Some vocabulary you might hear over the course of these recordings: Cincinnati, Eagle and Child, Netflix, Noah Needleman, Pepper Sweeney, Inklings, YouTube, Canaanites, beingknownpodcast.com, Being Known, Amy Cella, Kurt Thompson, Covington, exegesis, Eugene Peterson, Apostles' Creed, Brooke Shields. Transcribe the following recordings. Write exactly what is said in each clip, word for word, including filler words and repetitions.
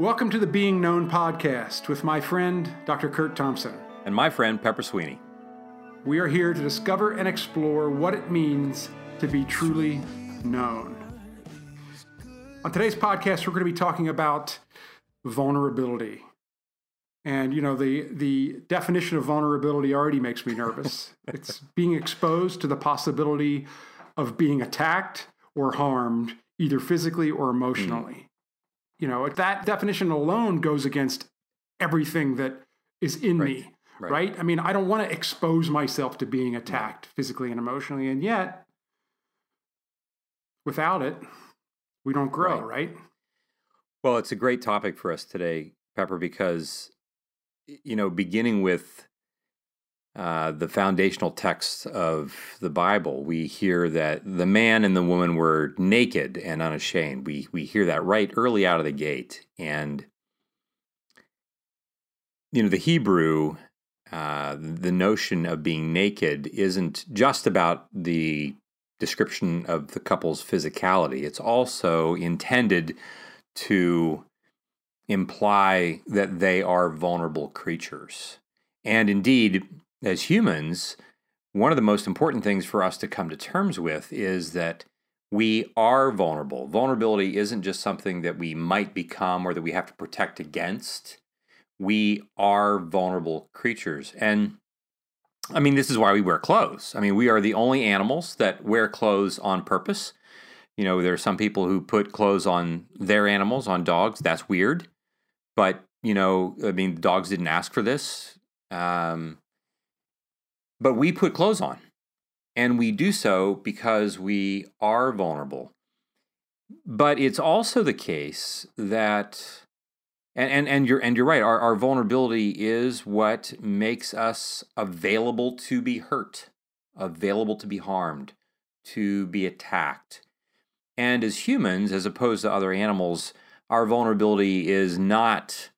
Welcome to the Being Known podcast with my friend, Doctor Kurt Thompson. And my friend, Pepper Sweeney. We are here to discover and explore what it means to be truly known. On today's podcast, we're going to be talking about vulnerability. And, you know, the, the definition of vulnerability already makes me nervous. It's being exposed to the possibility of being attacked or harmed, either physically or emotionally. Mm. You know, that definition alone goes against everything that is in right. me, right. right? I mean, I don't want to expose myself to being attacked right. physically and emotionally. And yet, without it, we don't grow, right. right? Well, it's a great topic for us today, Pepper, because, you know, beginning with uh, the foundational texts of the Bible, we hear that the man and the woman were naked and unashamed. We we hear that right early out of the gate. And, you know, the Hebrew, uh, the notion of being naked isn't just about the description of the couple's physicality. It's also intended to imply that they are vulnerable creatures. And indeed, as humans, one of the most important things for us to come to terms with is that we are vulnerable. Vulnerability isn't just something that we might become or that we have to protect against. We are vulnerable creatures. And I mean, this is why we wear clothes. I mean, we are the only animals that wear clothes on purpose. You know, there are some people who put clothes on their animals, on dogs. That's weird. But, you know, I mean, dogs didn't ask for this. Um, but we put clothes on, and we do so because we are vulnerable. But it's also the case that, and and, and you're and you're right, our, our vulnerability is what makes us available to be hurt, available to be harmed, to be attacked. And as humans, as opposed to other animals, our vulnerability is not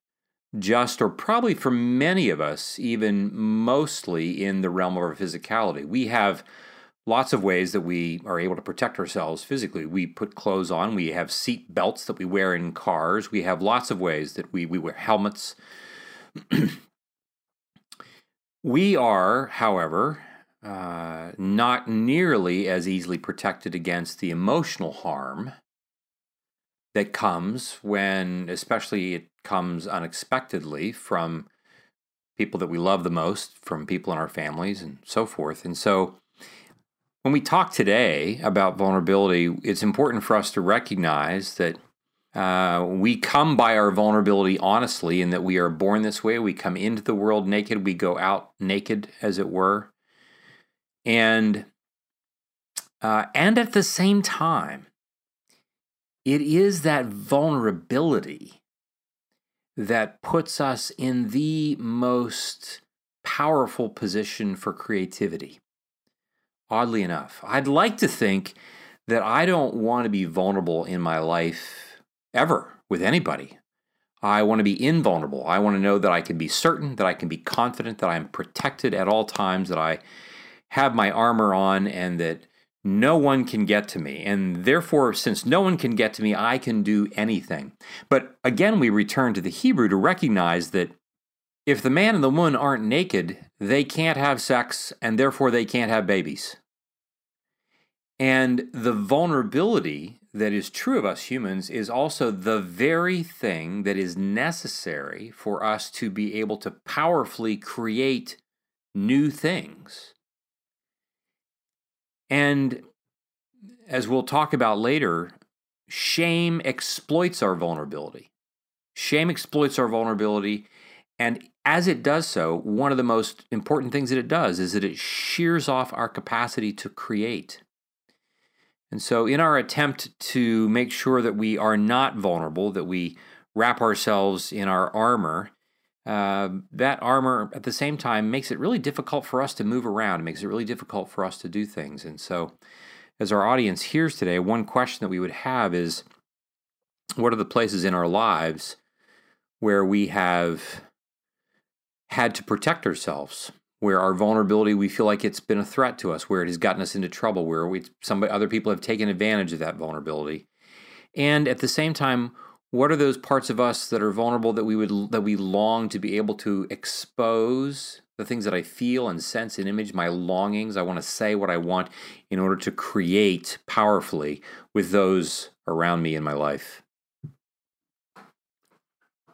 just, or probably for many of us, even mostly in the realm of our physicality. We have lots of ways that we are able to protect ourselves physically. We put clothes on. We have seat belts that we wear in cars. We have lots of ways that we, we wear helmets. We are, however, uh, not nearly as easily protected against the emotional harm that comes when, especially it comes unexpectedly from people that we love the most, from people in our families and so forth. And so when we talk today about vulnerability, it's important for us to recognize that uh, we come by our vulnerability honestly, and that we are born this way. We come into the world naked. We go out naked, as it were. And uh, and at the same time, it is that vulnerability that puts us in the most powerful position for creativity. Oddly enough, I'd like to think that I don't want to be vulnerable in my life ever with anybody. I want to be invulnerable. I want to know that I can be certain, that I can be confident, that I'm protected at all times, that I have my armor on, and that no one can get to me, and therefore, since no one can get to me, I can do anything. But again, we return to the Hebrew to recognize that if the man and the woman aren't naked, they can't have sex, and therefore they can't have babies. And the vulnerability that is true of us humans is also the very thing that is necessary for us to be able to powerfully create new things. And as we'll talk about later, shame exploits our vulnerability. Shame exploits our vulnerability. And as it does so, one of the most important things that it does is that it shears off our capacity to create. And so in our attempt to make sure that we are not vulnerable, that we wrap ourselves in our armor, Uh, that armor at the same time makes it really difficult for us to move around. It makes it really difficult for us to do things. And so as our audience hears today, one question that we would have is, what are the places in our lives where we have had to protect ourselves, where our vulnerability, we feel like it's been a threat to us, where it has gotten us into trouble, where we, somebody, other people have taken advantage of that vulnerability? And at the same time, what are those parts of us that are vulnerable that we would that we long to be able to expose? The things that I feel and sense and image, my longings. I want to say what I want in order to create powerfully with those around me in my life.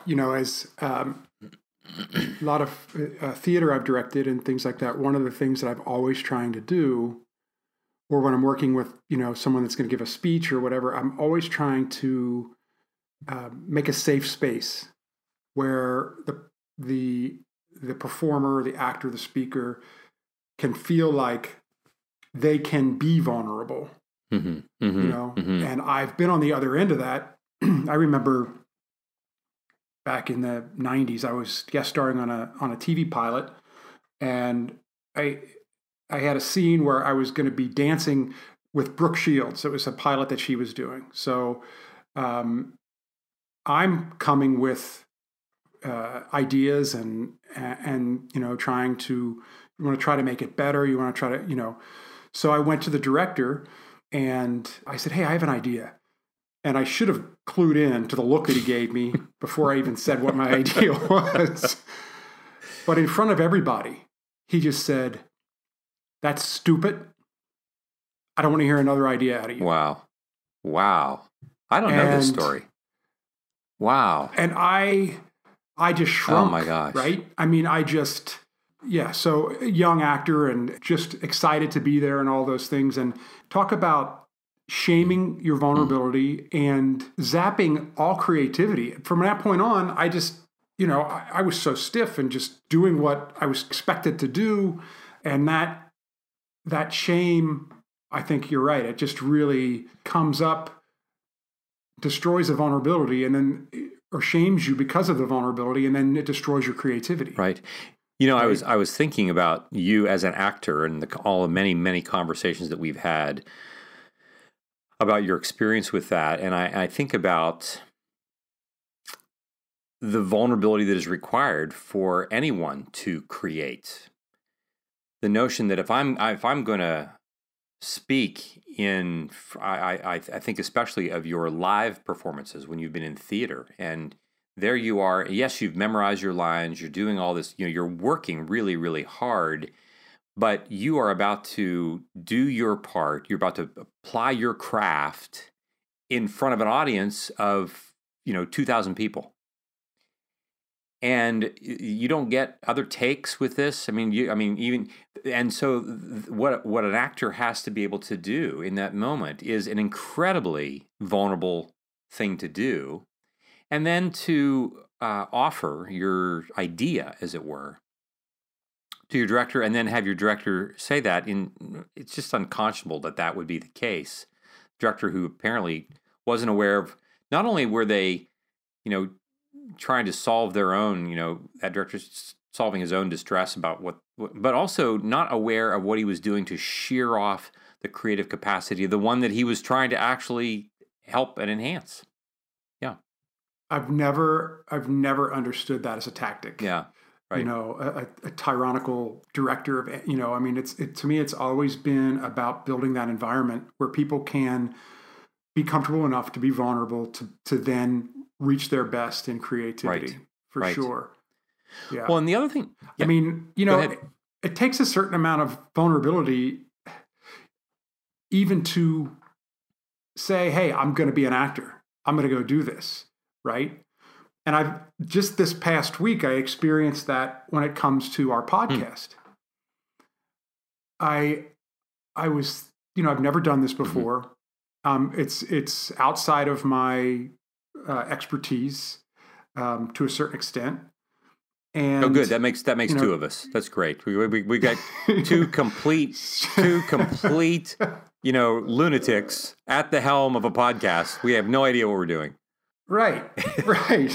You know, as um, a lot of uh, theater I've directed and things like that, one of the things that I'm always trying to do, or when I'm working with, you know, someone that's going to give a speech or whatever, I'm always trying to uh, make a safe space where the the the performer, the actor, the speaker can feel like they can be vulnerable, mm-hmm, mm-hmm, you know? Mm-hmm. And I've been on the other end of that. I remember back in the nineties, I was guest starring on a, on a T V pilot. And I, I had a scene where I was going to be dancing with Brooke Shields. It was a pilot that she was doing. So, um, I'm coming with, uh, ideas and, and, you know, trying to, you want to try to make it better. You want to try to, you know, so I went to the director and I said, "Hey, I have an idea." And I should have clued in to the look that he gave me before I even said what my idea was. But in front of everybody, he just said, "That's stupid. I don't want to hear another idea out of you." Wow. Wow. I don't and, know this story. Wow. And I... I just shrunk, oh my gosh. Right? I mean, I just, yeah. So young actor and just excited to be there and all those things. And talk about shaming your vulnerability mm. and zapping all creativity. From that point on, I just, you know, I, I was so stiff and just doing what I was expected to do. And that, that shame, I think you're right. It just really comes up, destroys the vulnerability. And then it, or shames you because of the vulnerability, and then it destroys your creativity. Right. You know, right. I was I was thinking about you as an actor and the, all the many, many conversations that we've had about your experience with that. And I, I think about the vulnerability that is required for anyone to create. The notion that if I'm if I'm going to speak in, I, I, I think especially of your live performances when you've been in theater and there you are, yes, you've memorized your lines, you're doing all this, you know, you're working really, really hard, but you are about to do your part, you're about to apply your craft in front of an audience of, you know, two thousand people. And you don't get other takes with this. I mean, you, I mean, even, and so what what an actor has to be able to do in that moment is an incredibly vulnerable thing to do. And then to uh, offer your idea, as it were, to your director and then have your director say that in, it's just unconscionable that that would be the case. Director who apparently wasn't aware of, not only were they, you know, trying to solve their own, you know, that director's solving his own distress about what, what, but also not aware of what he was doing to shear off the creative capacity, the one that he was trying to actually help and enhance. Yeah. I've never, I've never understood that as a tactic. Yeah. Right. You know, a, a tyrannical director of, you know, I mean, it's, it, to me, it's always been about building that environment where people can be comfortable enough to be vulnerable to, to then reach their best in creativity, right. for right. sure. Yeah. Well, and the other thing, yeah. I mean, you know, it, it takes a certain amount of vulnerability even to say, "Hey, I'm going to be an actor. I'm going to go do this." Right. And I've just this past week, I experienced that when it comes to our podcast. Hmm. I, I was, you know, I've never done this before. Mm-hmm. Um, it's, it's outside of my, Uh, expertise um, to a certain extent. And oh, good. That makes that makes you know, two of us. That's great. We we, we got two complete two complete you know lunatics at the helm of a podcast. We have no idea what we're doing. Right, right.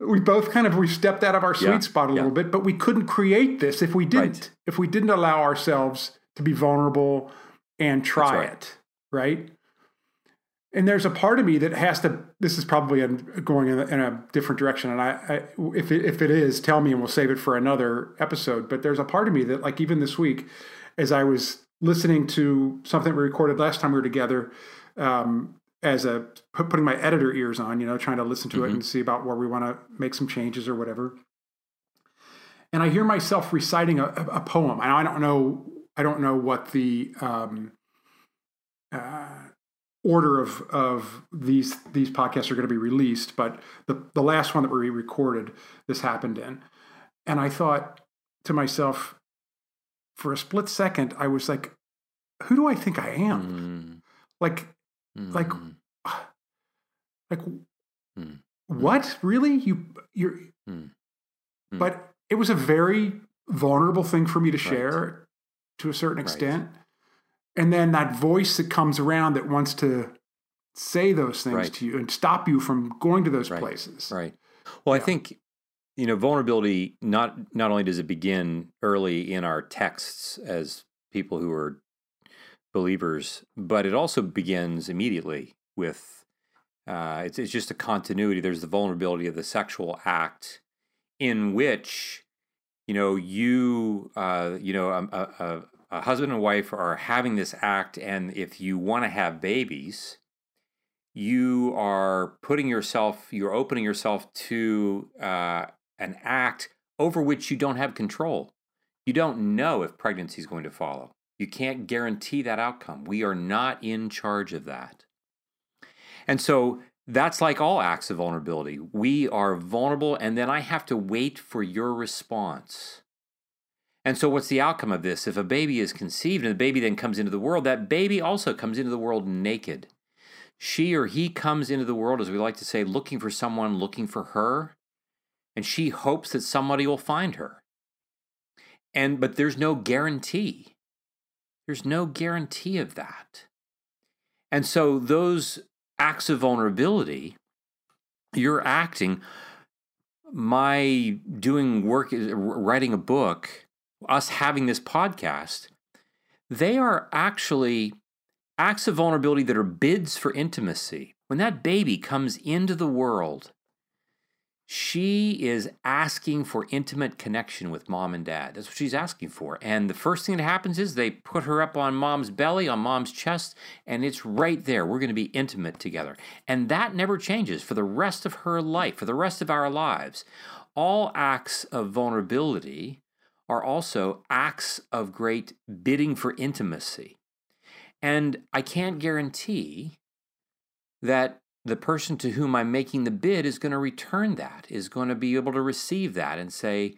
We both kind of we stepped out of our sweet yeah, spot a yeah. little bit, but we couldn't create this if we didn't right. if we didn't allow ourselves to be vulnerable and try right. it. Right. And there's a part of me that has to, this is probably a, going in a, in a different direction. And I, I if, it, if it is, tell me and we'll save it for another episode. But there's a part of me that, like, even this week, as I was listening to something we recorded last time we were together, um, as a putting my editor ears on, you know, trying to listen to mm-hmm. it and see about where we want to make some changes or whatever. And I hear myself reciting a, a poem. I don't know. I don't know what the um, uh, order of of these these podcasts are going to be released, but the the last one that we recorded, this happened in, and I thought to myself, for a split second, I was like, "Who do I think I am? Mm. Like, mm. like, like, mm. what? Really? You you're?" Mm. Mm. But it was a very vulnerable thing for me to share right. to a certain extent. Right. And then that voice that comes around that wants to say those things right. to you and stop you from going to those right. places. Right. Well, yeah. I think, you know, vulnerability, not, not only does it begin early in our texts as people who are believers, but it also begins immediately with, uh, it's, it's just a continuity. There's the vulnerability of the sexual act, in which, you know, you, uh, you know, a, a, a husband and wife are having this act, and if you want to have babies, you are putting yourself, you're opening yourself to uh, an act over which you don't have control. You don't know if pregnancy is going to follow. You can't guarantee that outcome. We are not in charge of that. And so that's like all acts of vulnerability. We are vulnerable, and then I have to wait for your response. And so what's the outcome of this? If a baby is conceived and the baby then comes into the world, that baby also comes into the world naked. She or he comes into the world, as we like to say, looking for someone, looking for her, and she hopes that somebody will find her. And but there's no guarantee. There's no guarantee of that. And so those acts of vulnerability, you're acting, my doing work, writing a book, us having this podcast, they are actually acts of vulnerability that are bids for intimacy. When that baby comes into the world, she is asking for intimate connection with mom and dad. That's what she's asking for. And the first thing that happens is they put her up on mom's belly, on mom's chest, and it's right there. We're going to be intimate together. And that never changes for the rest of her life, for the rest of our lives. All acts of vulnerability are also acts of great bidding for intimacy. And I can't guarantee that the person to whom I'm making the bid is going to return that, is going to be able to receive that and say,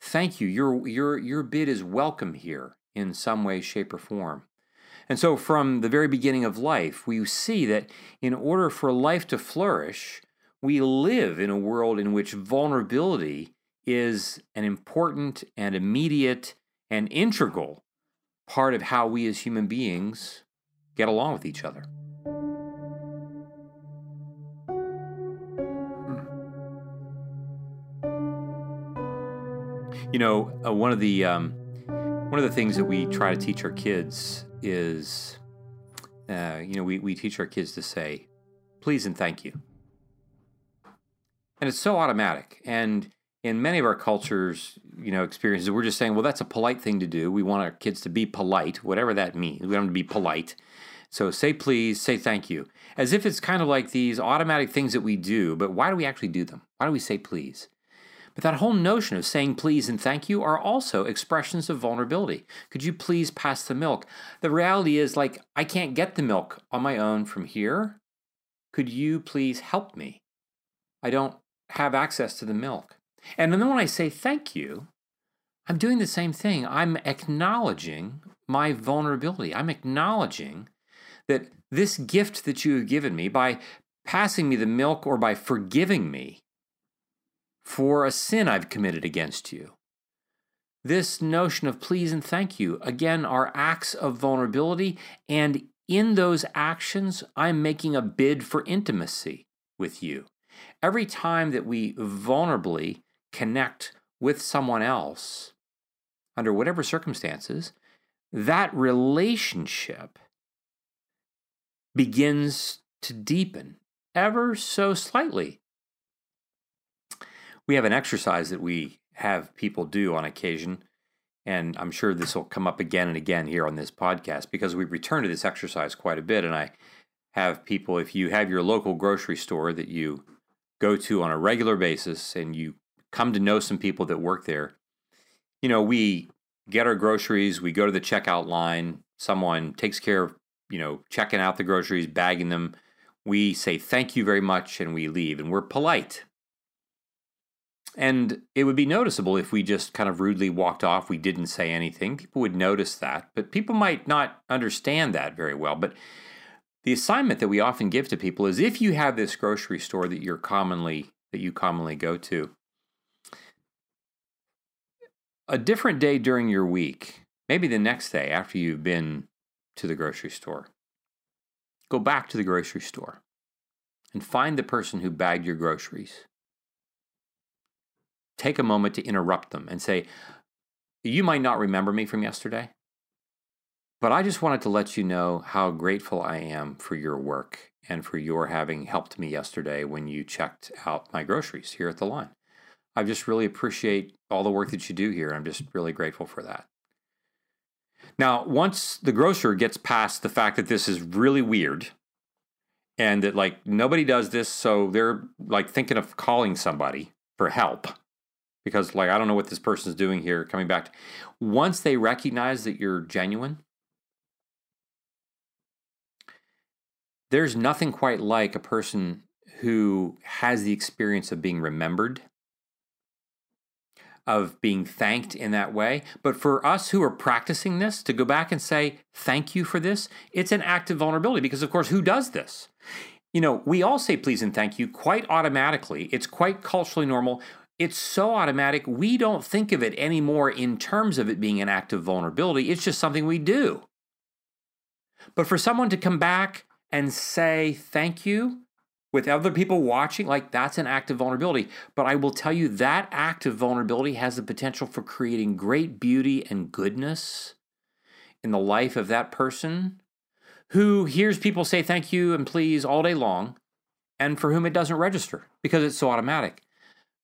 thank you, your your your bid is welcome here in some way, shape, or form. And so from the very beginning of life, we see that in order for life to flourish, we live in a world in which vulnerability is an important and immediate and integral part of how we as human beings get along with each other. You know, uh, one of the um, one of the things that we try to teach our kids is, uh, you know, we, we teach our kids to say, please and thank you. And it's so automatic. And in many of our cultures, you know, experiences, we're just saying, well, that's a polite thing to do. We want our kids to be polite, whatever that means. We want them to be polite. So say please, say thank you. As if it's kind of like these automatic things that we do, but why do we actually do them? Why do we say please? But that whole notion of saying please and thank you are also expressions of vulnerability. Could you please pass the milk? The reality is, like, I can't get the milk on my own from here. Could you please help me? I don't have access to the milk. And then when I say thank you, I'm doing the same thing. I'm acknowledging my vulnerability. I'm acknowledging that this gift that you have given me by passing me the milk or by forgiving me for a sin I've committed against you. This notion of please and thank you, again, are acts of vulnerability, and in those actions, I'm making a bid for intimacy with you. Every time that we vulnerably connect with someone else, under whatever circumstances, that relationship begins to deepen ever so slightly. We have an exercise that we have people do on occasion, and I'm sure this will come up again and again here on this podcast because we return to this exercise quite a bit, and I have people, if you have your local grocery store that you go to on a regular basis and you come to know some people that work there, you know, we get our groceries, we go to the checkout line, someone takes care of, you know, checking out the groceries, bagging them. We say thank you very much and we leave, and we're polite. And it would be noticeable if we just kind of rudely walked off, we didn't say anything. People would notice that, but people might not understand that very well. But the assignment that we often give to people is, if you have this grocery store that you're commonly, that you commonly go to, a different day during your week, maybe the next day after you've been to the grocery store, go back to the grocery store and find the person who bagged your groceries. Take a moment to interrupt them and say, you might not remember me from yesterday, but I just wanted to let you know how grateful I am for your work and for your having helped me yesterday when you checked out my groceries here at the line. I just really appreciate all the work that you do here. I'm just really grateful for that. Now, once the grocer gets past the fact that this is really weird and that, like, nobody does this, so they're, like, thinking of calling somebody for help because, like, I don't know what this person's doing here, coming back. To, once they recognize that you're genuine, there's nothing quite like a person who has the experience of being remembered, of being thanked in that way. But for us who are practicing this, to go back and say, thank you for this, it's an act of vulnerability because, of course, who does this? You know, we all say please and thank you quite automatically. It's quite culturally normal. It's so automatic, we don't think of it anymore in terms of it being an act of vulnerability. It's just something we do. But for someone to come back and say thank you, with other people watching, like, that's an act of vulnerability. But I will tell you that act of vulnerability has the potential for creating great beauty and goodness in the life of that person who hears people say thank you and please all day long and for whom it doesn't register because it's so automatic.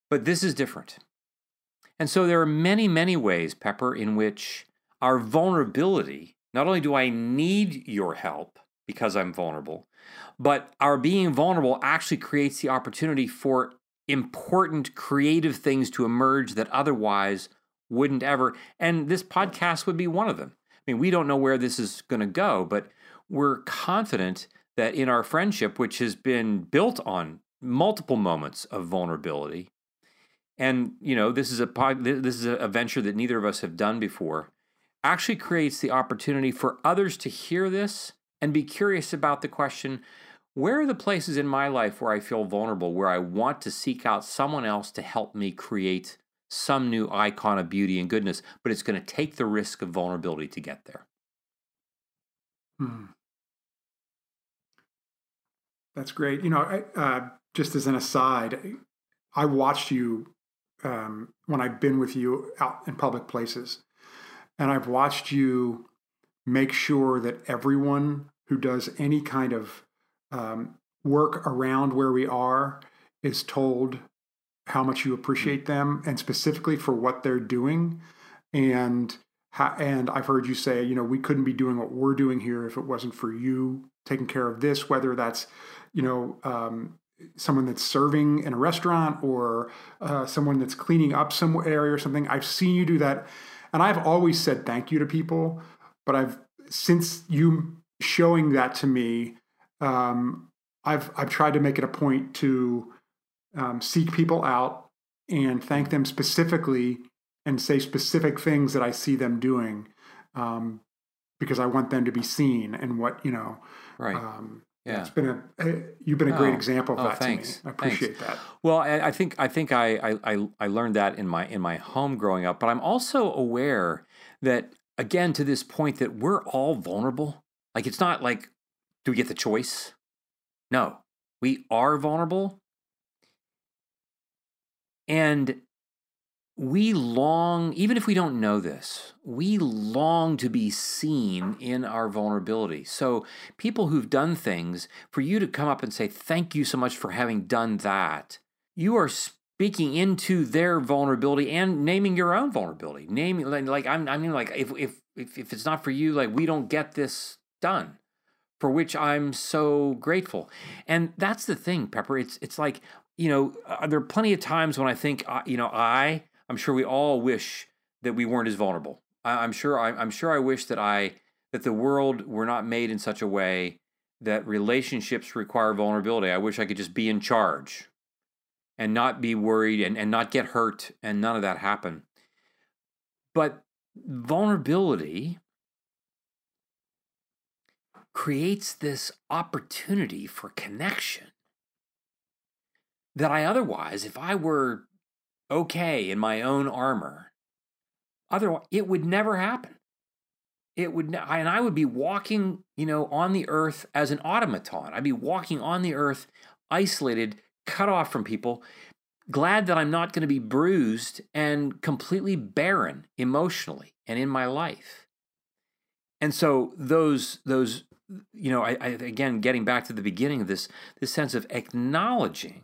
But this is different. And so there are many, many ways, Pepper, in which our vulnerability, not only do I need your help because I'm vulnerable, but our being vulnerable actually creates the opportunity for important creative things to emerge that otherwise wouldn't ever. And this podcast would be one of them. I mean, we don't know where this is going to go, but we're confident that in our friendship, which has been built on multiple moments of vulnerability, and, you know, this is a pod, this is a venture that neither of us have done before, actually creates the opportunity for others to hear this and be curious about the question, where are the places in my life where I feel vulnerable, where I want to seek out someone else to help me create some new icon of beauty and goodness, but it's going to take the risk of vulnerability to get there. Hmm. That's great. You know, I, uh, just as an aside, I watched you um, when I've been with you out in public places, and I've watched you make sure that everyone who does any kind of um, work around where we are is told how much you appreciate them, and specifically for what they're doing. And how, and I've heard you say, you know, we couldn't be doing what we're doing here if it wasn't for you taking care of this, whether that's, you know, um, someone that's serving in a restaurant or uh, someone that's cleaning up some area or something. I've seen you do that. And I've always said thank you to people, but I've, since you showing that to me, um, I've I've tried to make it a point to um, seek people out and thank them specifically and say specific things that I see them doing, um, because I want them to be seen and what, you know. Right. Um, yeah. It's been a, a you've been a great oh. example of oh, that thanks. to me. I appreciate thanks. that. Well, I, I think I think I, I I learned that in my in my home growing up, but I'm also aware that, again, to this point that we're all vulnerable. Like, it's not like, do we get the choice? No, we are vulnerable. And we long, even if we don't know this, we long to be seen in our vulnerability. So people who've done things, for you to come up and say, thank you so much for having done that, you are speaking into their vulnerability and naming your own vulnerability. Naming, like, like I'm, I mean, like if, if if if it's not for you, like, we don't get this done. for which I'm so grateful. And that's the thing, Pepper. It's it's like, you know, uh, there are plenty of times when I think, uh, you know, I, I'm sure we all wish that we weren't as vulnerable. I, I'm sure I, I'm sure I wish that I, that the world were not made in such a way that relationships require vulnerability. I wish I could just be in charge and not be worried and, and not get hurt and none of that happen. But vulnerability creates this opportunity for connection that I otherwise, if I were okay in my own armor, otherwise it would never happen. It would, and I would be walking, you know, on the earth as an automaton. I'd be walking on the earth, isolated, cut off from people, glad that I'm not going to be bruised and completely barren emotionally and in my life. And so those, those, you know, I, I again, getting back to the beginning of this, this sense of acknowledging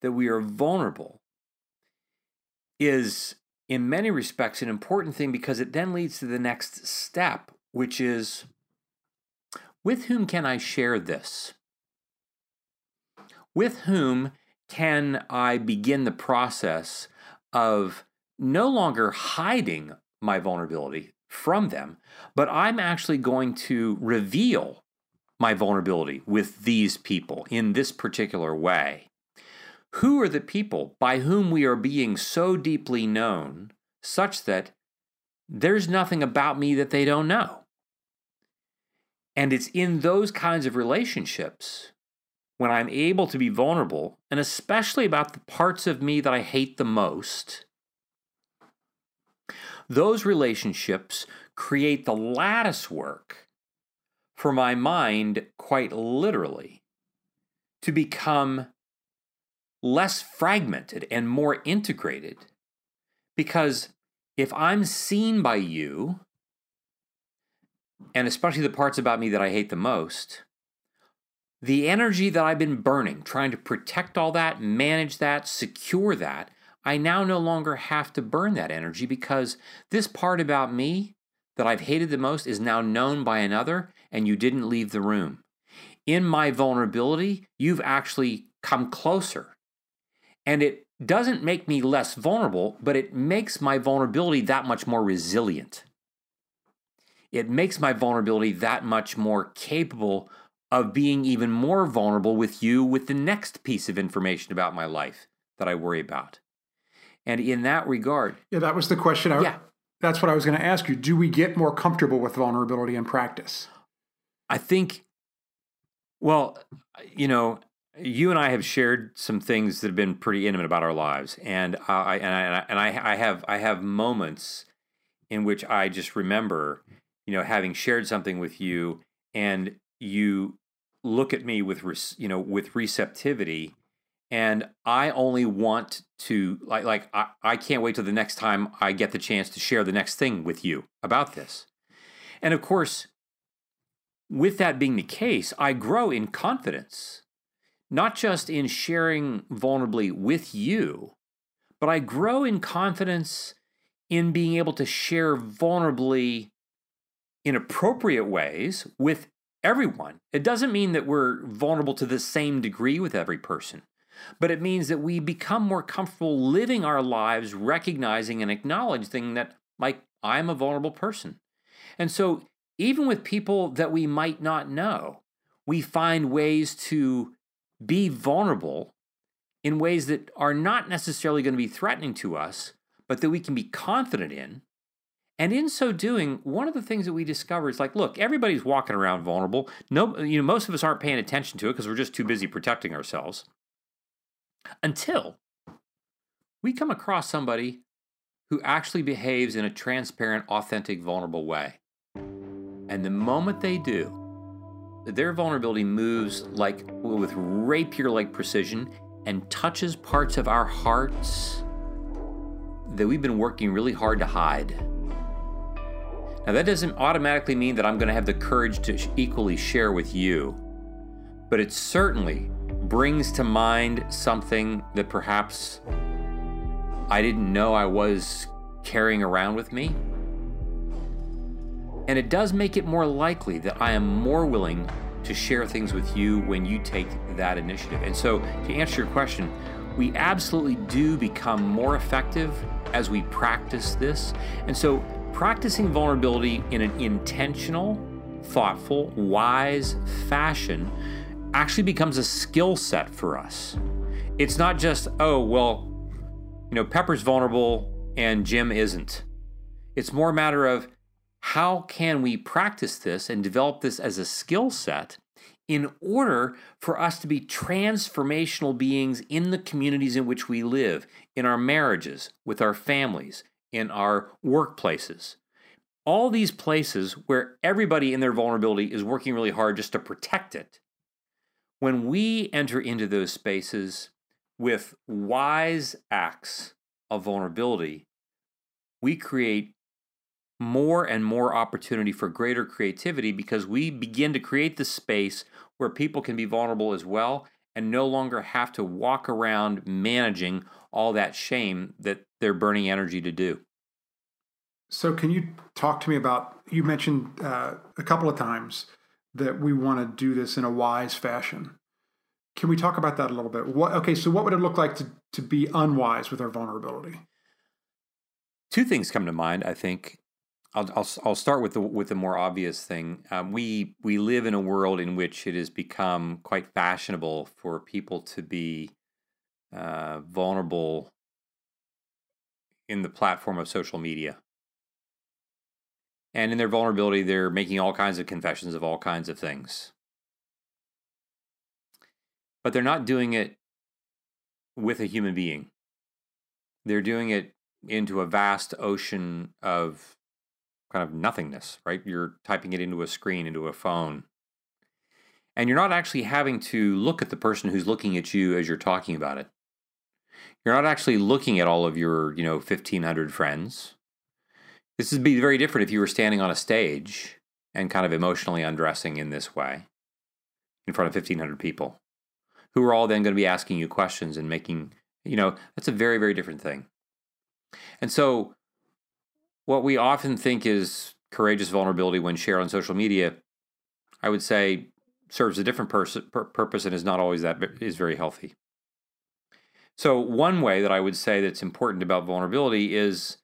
that we are vulnerable is, in many respects, an important thing, because it then leads to the next step, which is, with whom can I share this? With whom can I begin the process of no longer hiding my vulnerability from them, but I'm actually going to reveal my vulnerability with these people in this particular way? Who are the people by whom we are being so deeply known such that there's nothing about me that they don't know? And it's in those kinds of relationships when I'm able to be vulnerable, and especially about the parts of me that I hate the most, those relationships create the lattice work for my mind, quite literally, to become less fragmented and more integrated. Because if I'm seen by you, and especially the parts about me that I hate the most, the energy that I've been burning, trying to protect all that, manage that, secure that, I now no longer have to burn that energy, because this part about me that I've hated the most is now known by another, and you didn't leave the room. In my vulnerability, you've actually come closer. And it doesn't make me less vulnerable, but it makes my vulnerability that much more resilient. It makes my vulnerability that much more capable of being even more vulnerable with you with the next piece of information about my life that I worry about. And in that regard... Yeah, that was the question. I, yeah. That's what I was going to ask you. Do we get more comfortable with vulnerability in practice? I think, well, you know... You and I have shared some things that have been pretty intimate about our lives, and I and I and I, I have I have moments in which I just remember, you know, having shared something with you, and you look at me with, you know, with receptivity, and I only want to like like I, I can't wait till the next time I get the chance to share the next thing with you about this. And of course, with that being the case, I grow in confidence. Not just in sharing vulnerably with you, but I grow in confidence in being able to share vulnerably in appropriate ways with everyone. It doesn't mean that we're vulnerable to the same degree with every person, but it means that we become more comfortable living our lives, recognizing and acknowledging that, like, I'm a vulnerable person. And so even with people that we might not know, we find ways to be vulnerable in ways that are not necessarily going to be threatening to us, but that we can be confident in. And in so doing, one of the things that we discover is like, look, everybody's walking around vulnerable. No, you know, most of us aren't paying attention to it because we're just too busy protecting ourselves, until we come across somebody who actually behaves in a transparent, authentic, vulnerable way. And the moment they do, their vulnerability moves like with rapier-like precision and touches parts of our hearts that we've been working really hard to hide. Now, that doesn't automatically mean that I'm going to have the courage to equally share with you, but it certainly brings to mind something that perhaps I didn't know I was carrying around with me. And it does make it more likely that I am more willing to share things with you when you take that initiative. And so to answer your question, we absolutely do become more effective as we practice this. And so practicing vulnerability in an intentional, thoughtful, wise fashion actually becomes a skill set for us. It's not just, oh, well, you know, Pepper's vulnerable and Jim isn't. It's more a matter of how can we practice this and develop this as a skill set in order for us to be transformational beings in the communities in which we live, in our marriages, with our families, in our workplaces. All these places where everybody in their vulnerability is working really hard just to protect it. When we enter into those spaces with wise acts of vulnerability, we create more and more opportunity for greater creativity because we begin to create the space where people can be vulnerable as well and no longer have to walk around managing all that shame that they're burning energy to do. So can you talk to me about, you mentioned uh, a couple of times that we want to do this in a wise fashion. Can we talk about that a little bit? What, okay, so what would it look like to, to be unwise with our vulnerability? Two things come to mind, I think. I'll, I'll, I'll start with the with the more obvious thing. Um, we we live in a world in which it has become quite fashionable for people to be uh, vulnerable in the platform of social media. And in their vulnerability, they're making all kinds of confessions of all kinds of things. But they're not doing it with a human being. They're doing it into a vast ocean of kind of nothingness, right? You're typing it into a screen, into a phone. And you're not actually having to look at the person who's looking at you as you're talking about it. You're not actually looking at all of your, you know, fifteen hundred friends. This would be very different if you were standing on a stage and kind of emotionally undressing in this way in front of fifteen hundred people who are all then going to be asking you questions and making, you know, that's a very, very different thing. And so what we often think is courageous vulnerability when shared on social media, I would say serves a different pers- pur- purpose and is not always that is very healthy. So one way that I would say that's important about vulnerability is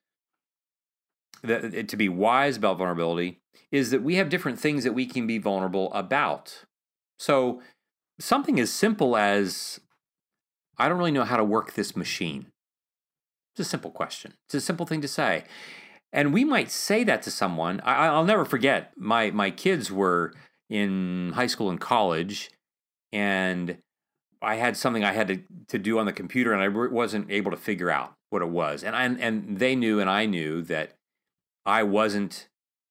that to be wise about vulnerability is that we have different things that we can be vulnerable about. So something as simple as, I don't really know how to work this machine. It's a simple question. It's a simple thing to say. And we might say that to someone. I, I'll never forget, my my kids were in high school and college, and I had something I had to, to do on the computer, and I wasn't able to figure out what it was. And I, and they knew, and I knew that I wasn't,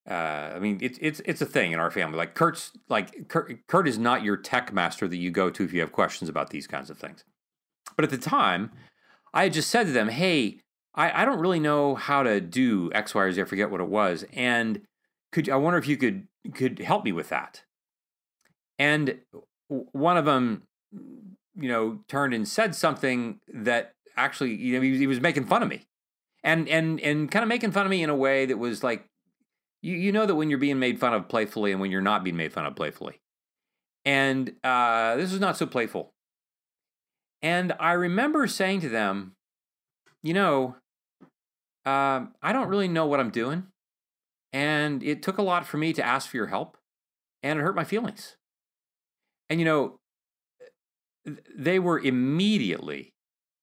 uh, I mean, it, it's it's a thing in our family. Like, Kurt's, like Kurt, Kurt is not your tech master that you go to if you have questions about these kinds of things. But at the time, I had just said to them, hey, I, I don't really know how to do X, Y, or Z. I forget what it was. And could I wonder if you could could help me with that? And one of them, you know, turned and said something that actually, you know, he, he was making fun of me. And and and kind of making fun of me in a way that was like, you, you know that when you're being made fun of playfully and when you're not being made fun of playfully. And uh, this was not so playful. And I remember saying to them, you know, uh, I don't really know what I'm doing. And it took a lot for me to ask for your help. And it hurt my feelings. And, you know, they were immediately,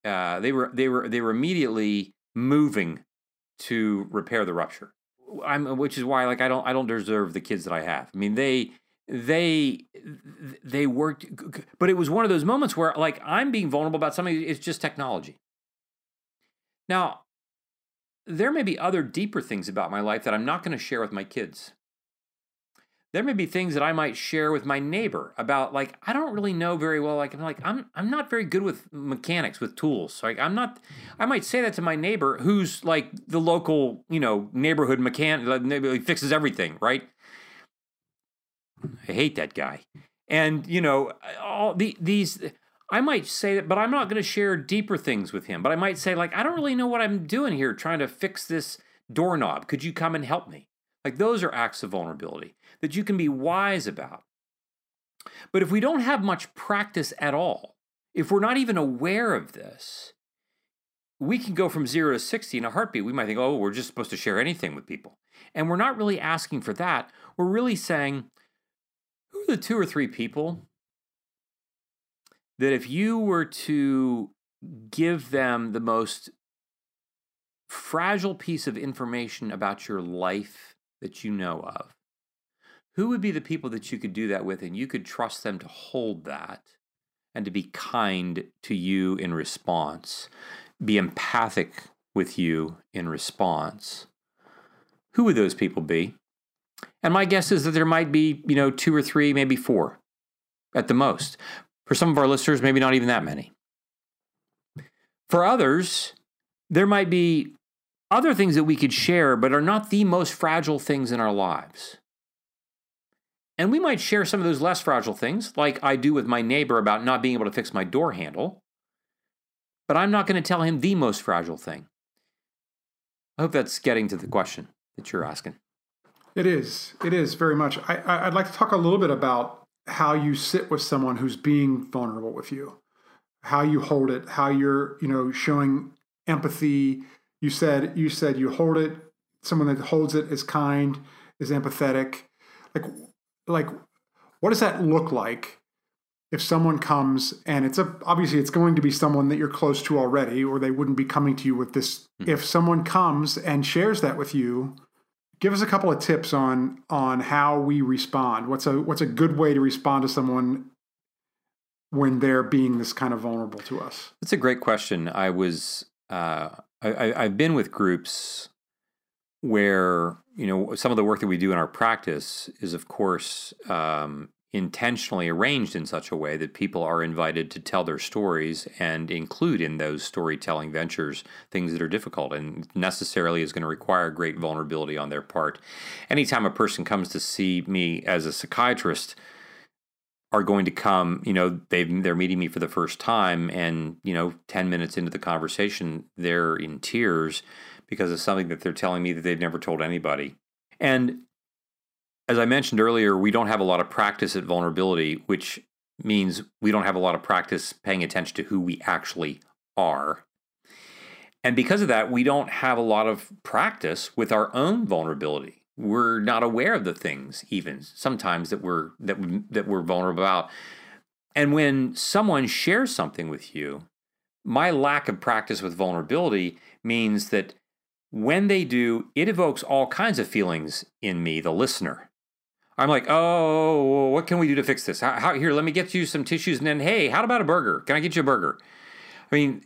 uh, they were, they were, they were immediately moving to repair the rupture. I'm, which is why, like, I don't, I don't deserve the kids that I have. I mean, they, they, they worked, but it was one of those moments where, like, I'm being vulnerable about something. It's just technology. Now, there may be other deeper things about my life that I'm not going to share with my kids. There may be things that I might share with my neighbor about, like, I don't really know very well. Like, I'm like, I'm I'm not very good with mechanics, with tools. Like, I'm not, I might say that to my neighbor who's like the local, you know, neighborhood mechanic, like, fixes everything, right? I hate that guy. And, you know, all the, these, I might say that, but I'm not going to share deeper things with him. But I might say, like, I don't really know what I'm doing here trying to fix this doorknob. Could you come and help me? Like, those are acts of vulnerability that you can be wise about. But if we don't have much practice at all, if we're not even aware of this, we can go from zero to sixty in a heartbeat. We might think, oh, we're just supposed to share anything with people. And we're not really asking for that. We're really saying, who are the two or three people that if you were to give them the most fragile piece of information about your life that you know of, who would be the people that you could do that with and you could trust them to hold that and to be kind to you in response, be empathic with you in response? Who would those people be? And my guess is that there might be, you know, two or three, maybe four at the most. For some of our listeners, maybe not even that many. For others, there might be other things that we could share, but are not the most fragile things in our lives. And we might share some of those less fragile things, like I do with my neighbor about not being able to fix my door handle, but I'm not going to tell him the most fragile thing. I hope that's getting to the question that you're asking. It is. It is very much. I, I'd like to talk a little bit about how you sit with someone who's being vulnerable with you, how you hold it, how you're, you know, showing empathy. You said, you said you hold it. Someone that holds it is kind, is empathetic. Like, like, what does that look like if someone comes and it's a, obviously it's going to be someone that you're close to already, or they wouldn't be coming to you with this. Mm-hmm. If someone comes and shares that with you, give us a couple of tips on, on how we respond. What's a, what's a good way to respond to someone when they're being this kind of vulnerable to us? That's a great question. I was, uh, I, I've been with groups where, you know, some of the work that we do in our practice is, of course, um, intentionally arranged in such a way that people are invited to tell their stories and include in those storytelling ventures things that are difficult and necessarily is going to require great vulnerability on their part. Anytime a person comes to see me as a psychiatrist, are going to come, you know, they've, they're meeting me for the first time and, you know, ten minutes into the conversation, they're in tears because of something that they're telling me that they've never told anybody. And as I mentioned earlier, we don't have a lot of practice at vulnerability, which means we don't have a lot of practice paying attention to who we actually are. And because of that, we don't have a lot of practice with our own vulnerability. We're not aware of the things, even sometimes, that we're that we, that we're vulnerable about. And when someone shares something with you, my lack of practice with vulnerability means that when they do, it evokes all kinds of feelings in me, the listener. I'm like, oh, what can we do to fix this? How, how, here, let me get you some tissues. And then, hey, how about a burger? Can I get you a burger? I mean,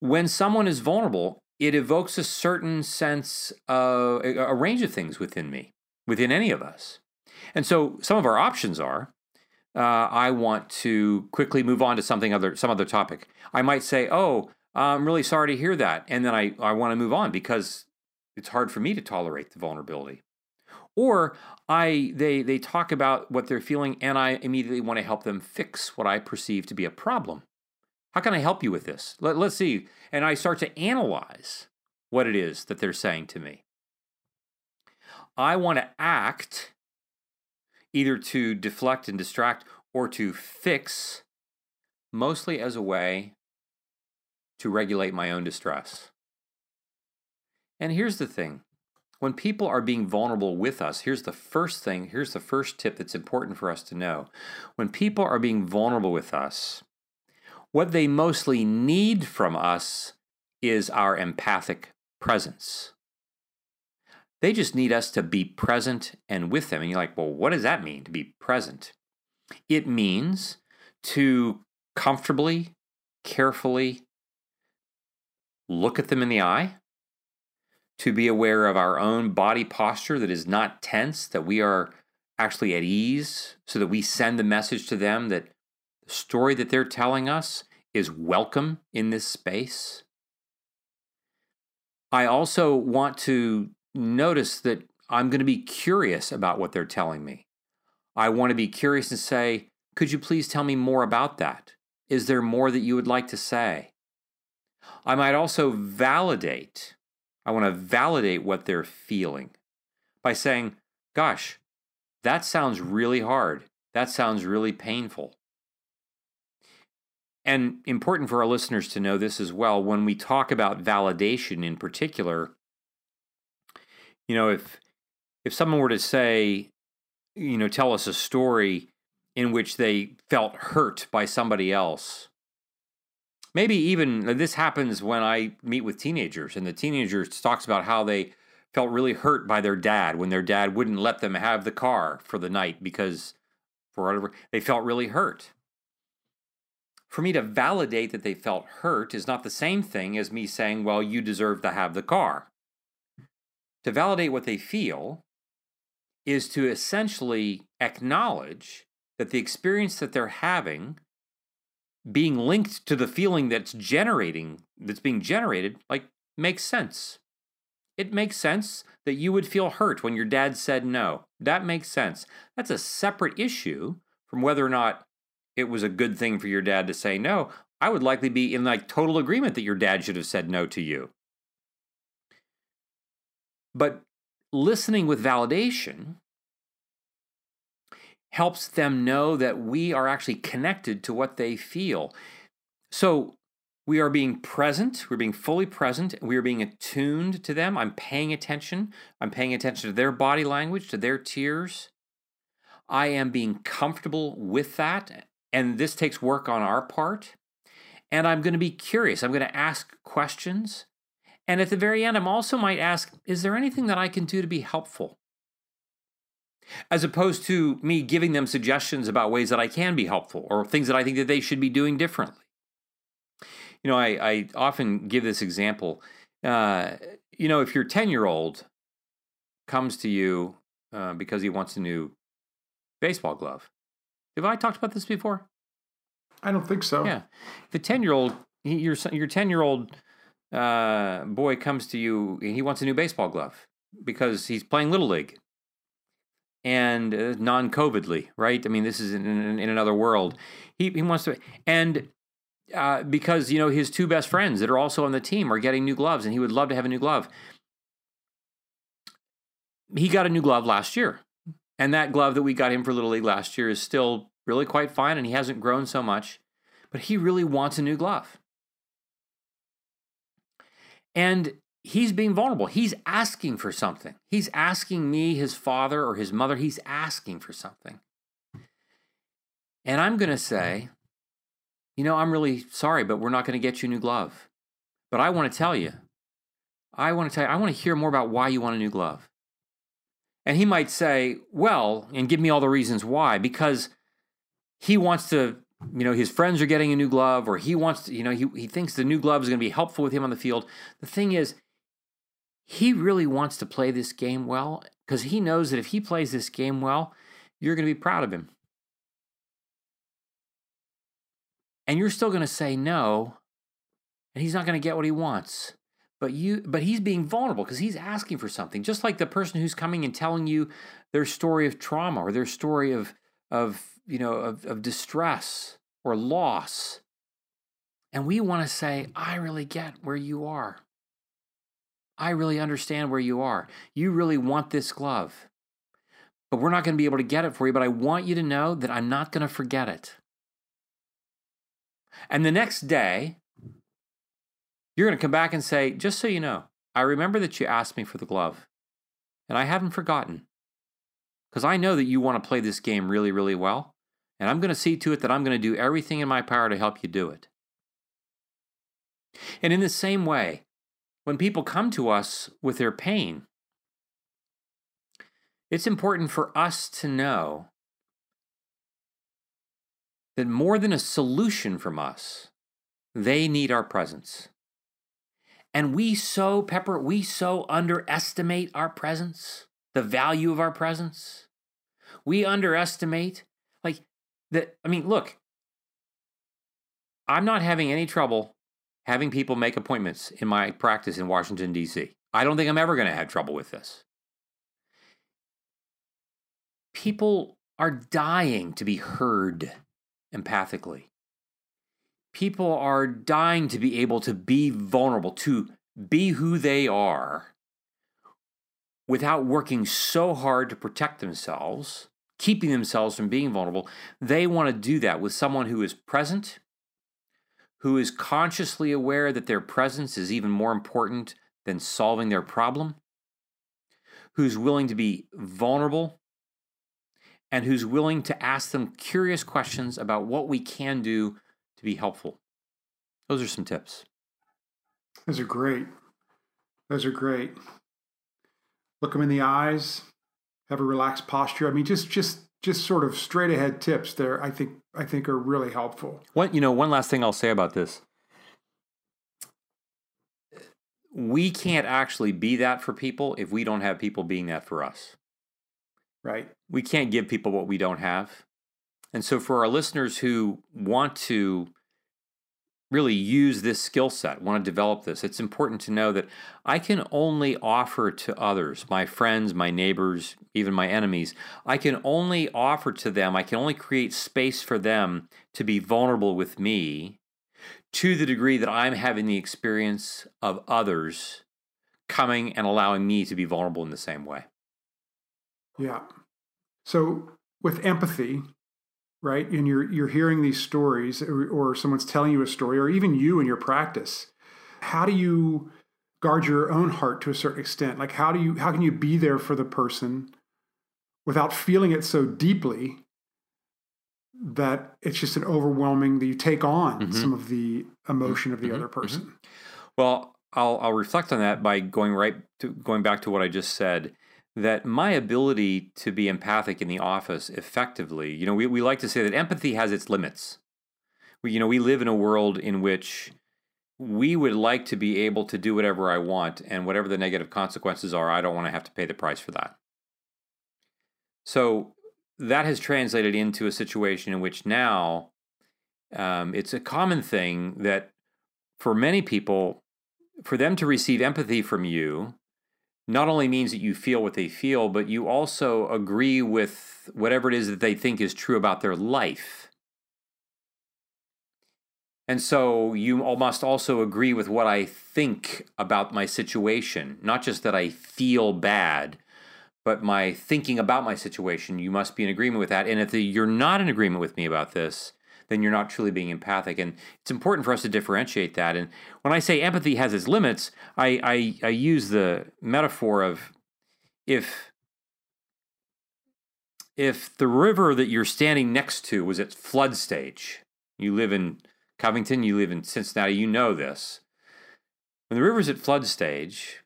when someone is vulnerable, it evokes a certain sense of a, a range of things within me, within any of us. And so some of our options are, uh, I want to quickly move on to something other, some other topic. I might say, oh, I'm really sorry to hear that. And then I, I want to move on because it's hard for me to tolerate the vulnerability. Or I they they talk about what they're feeling and I immediately want to help them fix what I perceive to be a problem. How can I help you with this? Let, let's see. And I start to analyze what it is that they're saying to me. I want to act either to deflect and distract or to fix, mostly as a way to regulate my own distress. And here's the thing. When people are being vulnerable with us, here's the first thing, here's the first tip that's important for us to know. When people are being vulnerable with us, what they mostly need from us is our empathic presence. They just need us to be present and with them. And you're like, well, what does that mean, to be present? It means to comfortably, carefully look at them in the eye, to be aware of our own body posture that is not tense, that we are actually at ease, so that we send the message to them that the story that they're telling us is welcome in this space. I also want to notice that I'm going to be curious about what they're telling me. I want to be curious and say, could you please tell me more about that? Is there more that you would like to say? I might also validate. I want to validate what they're feeling. by saying, gosh, that sounds really hard. That sounds really painful. And important for our listeners to know this as well, when we talk about validation in particular, you know, if if someone were to say, you know, tell us a story in which they felt hurt by somebody else, maybe even this happens when I meet with teenagers, and the teenager talks about how they felt really hurt by their dad when their dad wouldn't let them have the car for the night because, for whatever, they felt really hurt. For me to validate that they felt hurt is not the same thing as me saying, well, you deserve to have the car. To validate what they feel is to essentially acknowledge that the experience that they're having, being linked to the feeling that's generating, that's being generated, like, makes sense. It makes sense that you would feel hurt when your dad said no. That makes sense. That's a separate issue from whether or not it was a good thing for your dad to say no. I would likely be in like total agreement that your dad should have said no to you. But listening with validation helps them know that we are actually connected to what they feel. So we are being present, we're being fully present, we are being attuned to them. I'm paying attention. I'm paying attention to their body language, to their tears. I am being comfortable with that. And this takes work on our part. And I'm going to be curious. I'm going to ask questions. And at the very end, I also might ask, is there anything that I can do to be helpful? As opposed to me giving them suggestions about ways that I can be helpful or things that I think that they should be doing differently. You know, I, I often give this example. Uh, you know, if your ten-year-old comes to you uh, because he wants a new baseball glove. Have I talked about this before? I don't think so. Yeah. The ten-year-old, your your ten-year-old uh, boy comes to you, and he wants a new baseball glove because he's playing Little League. And uh, non-COVIDly, right? I mean, this is in, in, in another world. He, he wants to, and uh, because, you know, his two best friends that are also on the team are getting new gloves, and he would love to have a new glove. He got a new glove last year. And that glove that we got him for Little League last year is still really quite fine, and he hasn't grown so much. But he really wants a new glove. And he's being vulnerable. He's asking for something. He's asking me, his father or his mother, he's asking for something. And I'm going to say, you know, I'm really sorry, but we're not going to get you a new glove. But I want to tell you, I want to tell you, I want to hear more about why you want a new glove. And he might say, well, and give me all the reasons why, because he wants to, you know, his friends are getting a new glove, or he wants to, you know, he, he thinks the new glove is going to be helpful with him on the field. The thing is, he really wants to play this game well, because he knows that if he plays this game well, you're going to be proud of him. And you're still going to say no, and he's not going to get what he wants. But you, but he's being vulnerable because he's asking for something. Just like the person who's coming and telling you their story of trauma or their story of, of you know, of, of distress or loss. And we want to say, I really get where you are. I really understand where you are. You really want this glove. But we're not going to be able to get it for you, but I want you to know that I'm not going to forget it. And the next day, you're going to come back and say, just so you know, I remember that you asked me for the glove, and I haven't forgotten, because I know that you want to play this game really, really well, and I'm going to see to it that I'm going to do everything in my power to help you do it. And in the same way, when people come to us with their pain, it's important for us to know that more than a solution from us, they need our presence. And we so, Pepper, we so underestimate our presence, the value of our presence. We underestimate, like, that. I mean, look, I'm not having any trouble having people make appointments in my practice in Washington, D C I don't think I'm ever going to have trouble with this. People are dying to be heard empathically. People are dying to be able to be vulnerable, to be who they are without working so hard to protect themselves, keeping themselves from being vulnerable, they want to do that with someone who is present, who is consciously aware that their presence is even more important than solving their problem, who's willing to be vulnerable, and who's willing to ask them curious questions about what we can do to be helpful. Those are some tips. Those are great. Those are great. Look them in the eyes, have a relaxed posture. I mean, just just just sort of straight ahead tips there, I think I think are really helpful. What, you know, one last thing I'll say about this. We can't actually be that for people if we don't have people being that for us. Right? We can't give people what we don't have. And so for our listeners who want to really use this skill set, want to develop this, it's important to know that I can only offer to others, my friends, my neighbors, even my enemies. I can only offer to them, I can only create space for them to be vulnerable with me to the degree that I'm having the experience of others coming and allowing me to be vulnerable in the same way. Yeah. So with empathy, right? And you're you're hearing these stories, or, or someone's telling you a story, or even you in your practice. How do you guard your own heart to a certain extent? Like, how do you how can you be there for the person without feeling it so deeply that it's just an overwhelming that you take on mm-hmm. some of the emotion of the mm-hmm. other person? Mm-hmm. Well, I'll I'll reflect on that by going right to going back to what I just said. That my ability to be empathic in the office effectively, you know, we, we like to say that empathy has its limits. We, you know, we live in a world in which we would like to be able to do whatever I want, and whatever the negative consequences are, I don't want to have to pay the price for that. So that has translated into a situation in which now um, it's a common thing that for many people, for them to receive empathy from you, not only means that you feel what they feel, but you also agree with whatever it is that they think is true about their life. And so you must also agree with what I think about my situation, not just that I feel bad, but my thinking about my situation. You must be in agreement with that. And if you're not in agreement with me about this, then you're not truly being empathic. And it's important for us to differentiate that. And when I say empathy has its limits, I I, I use the metaphor of if, if the river that you're standing next to was at flood stage, you live in Covington, you live in Cincinnati, you know this. When the river's at flood stage,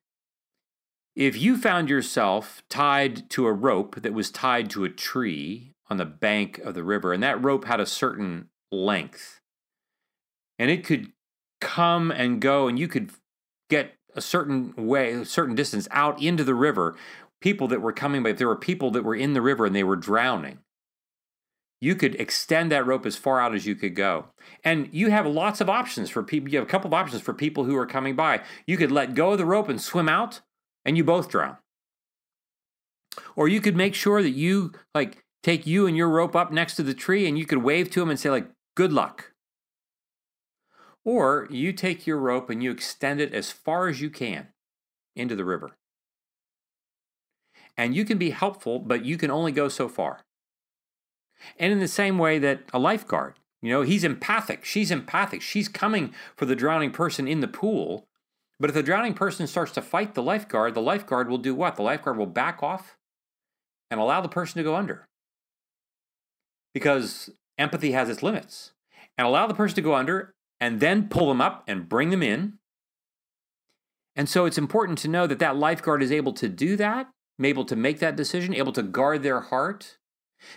if you found yourself tied to a rope that was tied to a tree on the bank of the river, and that rope had a certain length, and it could come and go, and you could get a certain way, a certain distance out into the river. People that were coming by, if there were people that were in the river and they were drowning, you could extend that rope as far out as you could go. And you have lots of options for people. You have a couple of options for people who are coming by. You could let go of the rope and swim out, and you both drown. Or you could make sure that you, like, take you and your rope up next to the tree, and you could wave to him and say, like, good luck. Or you take your rope and you extend it as far as you can into the river. And you can be helpful, but you can only go so far. And in the same way that a lifeguard, you know, he's empathic, she's empathic, she's coming for the drowning person in the pool. But if the drowning person starts to fight the lifeguard, the lifeguard will do what? The lifeguard will back off and allow the person to go under. Because empathy has its limits. And allow the person to go under and then pull them up and bring them in. And so it's important to know that that lifeguard is able to do that, able to make that decision, able to guard their heart,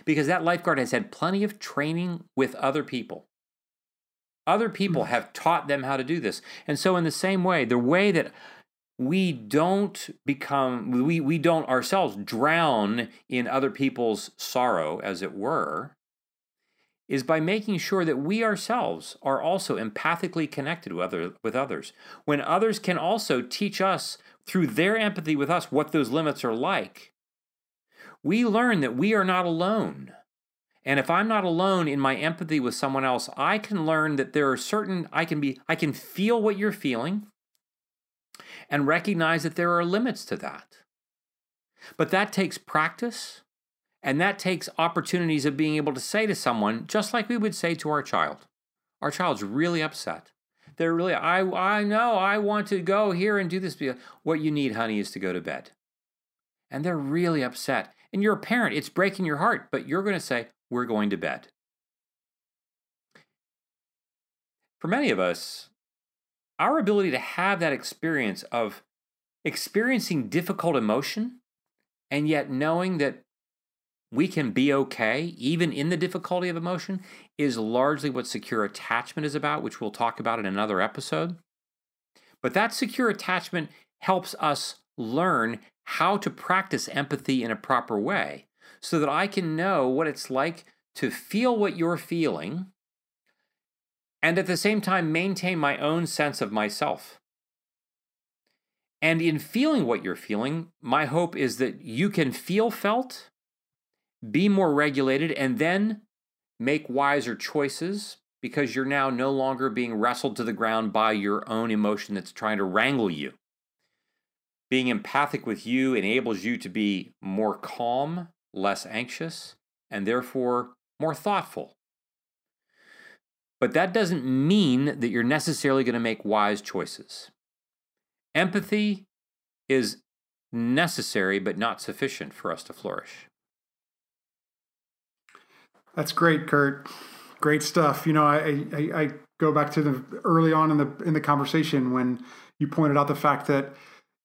because that lifeguard has had plenty of training with other people. Other people have taught them how to do this. And so in the same way, the way that we don't become, we, we don't ourselves drown in other people's sorrow, as it were, is by making sure that we ourselves are also empathically connected with, other, with others. When others can also teach us through their empathy with us what those limits are like, we learn that we are not alone. And if I'm not alone in my empathy with someone else, I can learn that there are certain, I can be, I can feel what you're feeling and recognize that there are limits to that. But that takes practice, and that takes opportunities of being able to say to someone, just like we would say to our child, our child's really upset. They're really, I, I know, I want to go here and do this. What you need, honey, is to go to bed. And they're really upset. And you're a parent, it's breaking your heart, but you're going to say, we're going to bed. For many of us, our ability to have that experience of experiencing difficult emotion and yet knowing that we can be okay, even in the difficulty of emotion, is largely what secure attachment is about, which we'll talk about in another episode. But that secure attachment helps us learn how to practice empathy in a proper way so that I can know what it's like to feel what you're feeling and at the same time maintain my own sense of myself. And in feeling what you're feeling, my hope is that you can feel felt, be more regulated, and then make wiser choices because you're now no longer being wrestled to the ground by your own emotion that's trying to wrangle you. Being empathic with you enables you to be more calm, less anxious, and therefore more thoughtful. But that doesn't mean that you're necessarily going to make wise choices. Empathy is necessary but not sufficient for us to flourish. That's great, Kurt. Great stuff. You know, I, I, I go back to the early on in the in the conversation when you pointed out the fact that,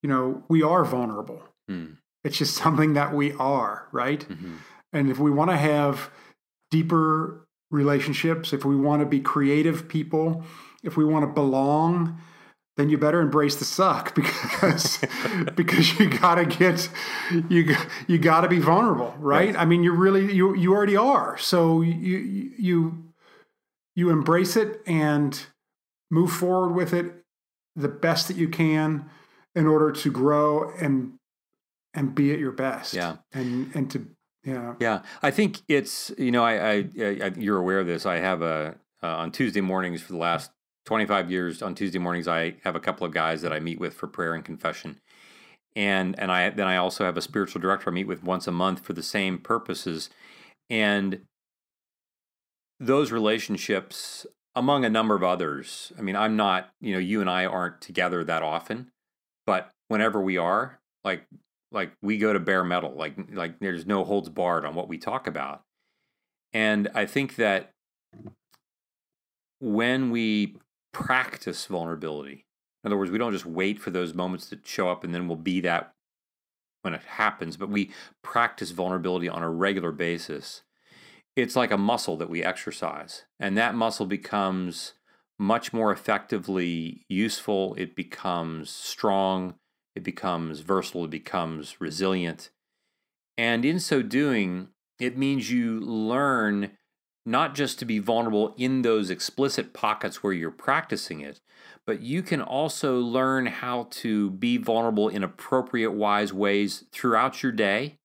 you know, we are vulnerable. Mm. It's just something that we are, right? Mm-hmm. And if we want to have deeper relationships, if we want to be creative people, if we want to belong, then you better embrace the suck because because you gotta get you you gotta be vulnerable, right? Yes. I mean, you really you you already are. So you you you embrace it and move forward with it the best that you can in order to grow and and be at your best. Yeah, and and to yeah yeah. I think it's you know I I, I you're aware of this. I have a uh, on Tuesday mornings for the last twenty-five years on Tuesday mornings, I have a couple of guys that I meet with for prayer and confession. And and I then I also have a spiritual director I meet with once a month for the same purposes. And those relationships, among a number of others, I mean, I'm not, you know, you and I aren't together that often, but whenever we are, like like we go to bare metal, like like there's no holds barred on what we talk about. And I think that when we practice vulnerability. In other words, we don't just wait for those moments to show up and then we'll be that when it happens, but we practice vulnerability on a regular basis. It's like a muscle that we exercise, and that muscle becomes much more effectively useful. It becomes strong. It becomes versatile. It becomes resilient. And in so doing, it means you learn not just to be vulnerable in those explicit pockets where you're practicing it, but you can also learn how to be vulnerable in appropriate, wise ways throughout your day,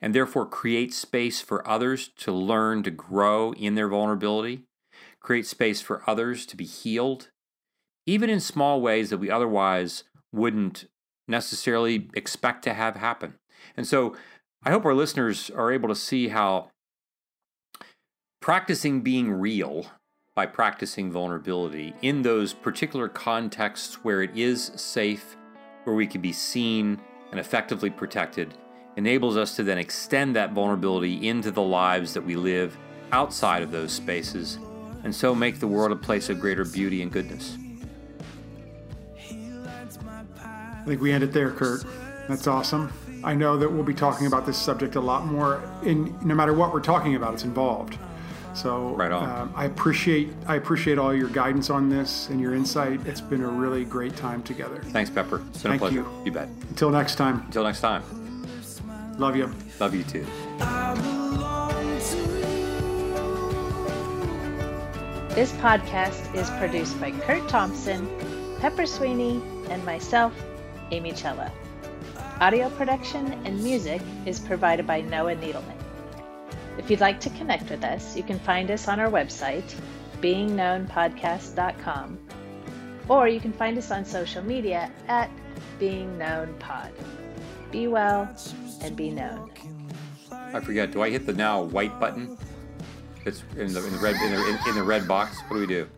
and therefore create space for others to learn to grow in their vulnerability, create space for others to be healed, even in small ways that we otherwise wouldn't necessarily expect to have happen. And so I hope our listeners are able to see how practicing being real by practicing vulnerability in those particular contexts where it is safe, where we can be seen and effectively protected, enables us to then extend that vulnerability into the lives that we live outside of those spaces, and so make the world a place of greater beauty and goodness. I think we end it there, Kurt. That's awesome. I know that we'll be talking about this subject a lot more, in no matter what we're talking about, it's involved. So right on. Um, I appreciate I appreciate all your guidance on this and your insight. It's been a really great time together. Thanks, Pepper. It's been Thank a pleasure. You. you bet. Until next time. Until next time. Love you. Love you too. This podcast is produced by Kurt Thompson, Pepper Sweeney, and myself, Amy Cella. Audio production and music is provided by Noah Needleman. If you'd like to connect with us, you can find us on our website, being known podcast dot com, or you can find us on social media at Being Known Pod. Be well. and be known. I forget. Do I hit the now white button? It's in the in the red in the, in, in the red box. What do we do?